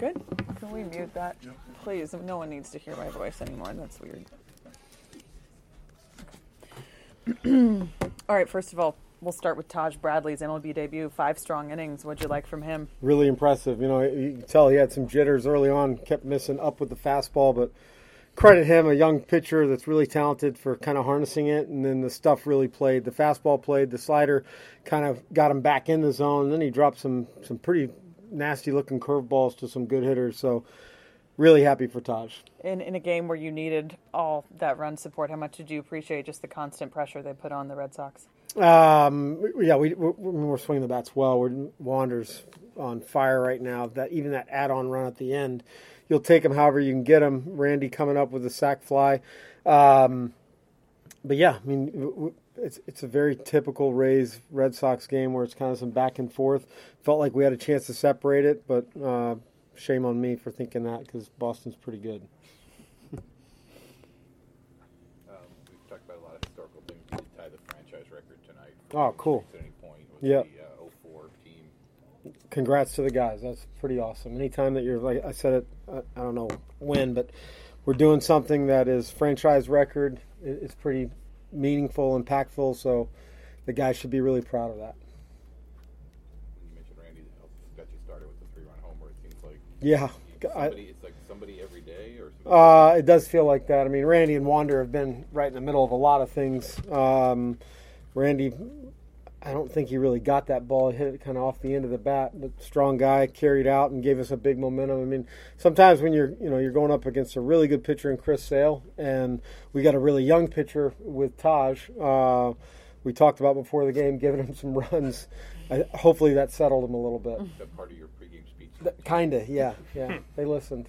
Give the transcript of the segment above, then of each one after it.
Good. Can we mute that? Please, no one needs to hear my voice anymore. That's weird. Okay. All right, first of all, we'll start with Taj Bradley's MLB debut. 5 strong innings. What'd you like from him? Really impressive. You know, you can tell he had some jitters early on, kept missing up with the fastball, but credit him, a young pitcher that's really talented for kind of harnessing it, and then the stuff really played. The fastball played, the slider kind of got him back in the zone, and then he dropped some pretty nasty-looking curveballs to some good hitters, so really happy for Taj. In a game where you needed all that run support, how much did you appreciate just the constant pressure they put on the Red Sox? We're swinging the bats well. Wander's on fire right now. Even that add-on run at the end, you'll take them however you can get them. Randy coming up with a sac fly, but yeah, I mean it's a very typical Rays Red Sox game where it's kind of some back and forth. Felt like we had a chance to separate it, but shame on me for thinking that because Boston's pretty good. Oh, cool. Yeah. Congrats to the guys. That's pretty awesome. Anytime that you're, like I said it, I don't know when, but we're doing something that is franchise record. It's pretty meaningful, impactful, so the guys should be really proud of that. You mentioned Randy got you started with the 3-run homer. It seems like it's like somebody every day or something? It does feel like that. I mean, Randy and Wander have been right in the middle of a lot of things. Randy, I don't think he really got that ball. He hit it kind of off the end of the bat, but strong guy, carried out and gave us a big momentum. I mean, sometimes when you're going up against a really good pitcher in Chris Sale, and we got a really young pitcher with Taj. We talked about before the game giving him some runs. Hopefully that settled him a little bit. Is that part of your pregame speech? Kinda, yeah. They listened.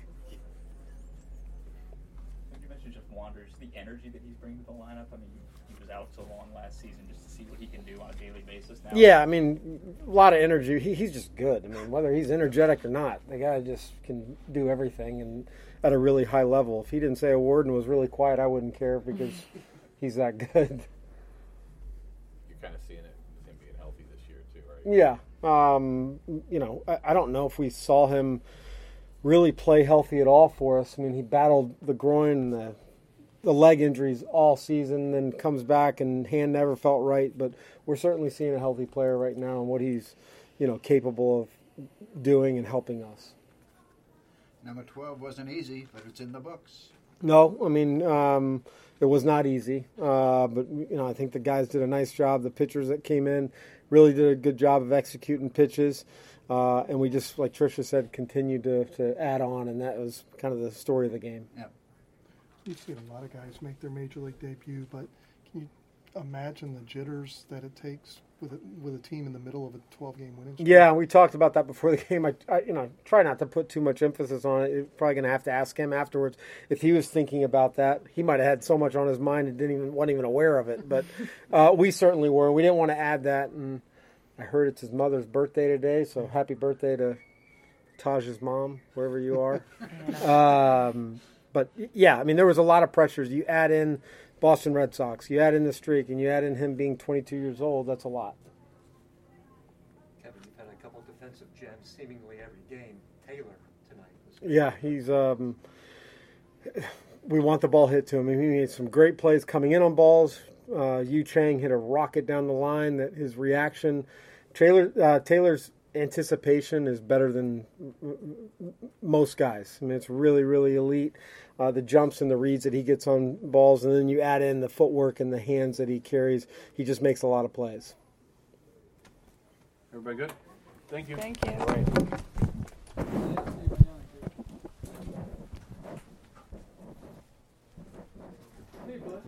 You mentioned just Wander's the energy that he's bringing to the lineup. I mean, he was out so long last season. Just to see what he can do on a daily basis now. Yeah, I mean, a lot of energy. He's just good. I mean, whether he's energetic or not, the guy just can do everything and at a really high level. If he didn't say a word and was really quiet, I wouldn't care because he's that good. You're kind of seeing it with him being healthy this year too, right? Yeah. You know, I don't know if we saw him really play healthy at all for us. I mean, he battled the groin and the leg injuries all season, then comes back and hand never felt right. But we're certainly seeing a healthy player right now and what he's, capable of doing and helping us. Number 12 wasn't easy, but it's in the books. No, I mean, it was not easy. But, I think the guys did a nice job. The pitchers that came in really did a good job of executing pitches. And we just, like Trisha said, continued to add on, and that was kind of the story of the game. Yeah. We've seen a lot of guys make their major league debut, but can you imagine the jitters that it takes with a team in the middle of a 12-game winning streak? Yeah, we talked about that before the game. I try not to put too much emphasis on it. You're probably going to have to ask him afterwards if he was thinking about that. He might have had so much on his mind and wasn't even aware of it. But we certainly were. We didn't want to add that. And I heard it's his mother's birthday today, so happy birthday to Taj's mom, wherever you are. But, yeah, I mean, there was a lot of pressures. You add in Boston Red Sox, you add in the streak, and you add in him being 22 years old, that's a lot. Kevin, you've had a couple defensive gems seemingly every game. Taylor tonight was good. Yeah, he's we want the ball hit to him. He made some great plays coming in on balls. Yu Chang hit a rocket down the line. That his reaction. Taylor's anticipation is better than most guys. I mean, it's really, really elite. The jumps and the reads that he gets on balls, and then you add in the footwork and the hands that he carries. He just makes a lot of plays. Everybody good? Thank you. Thank you. All right.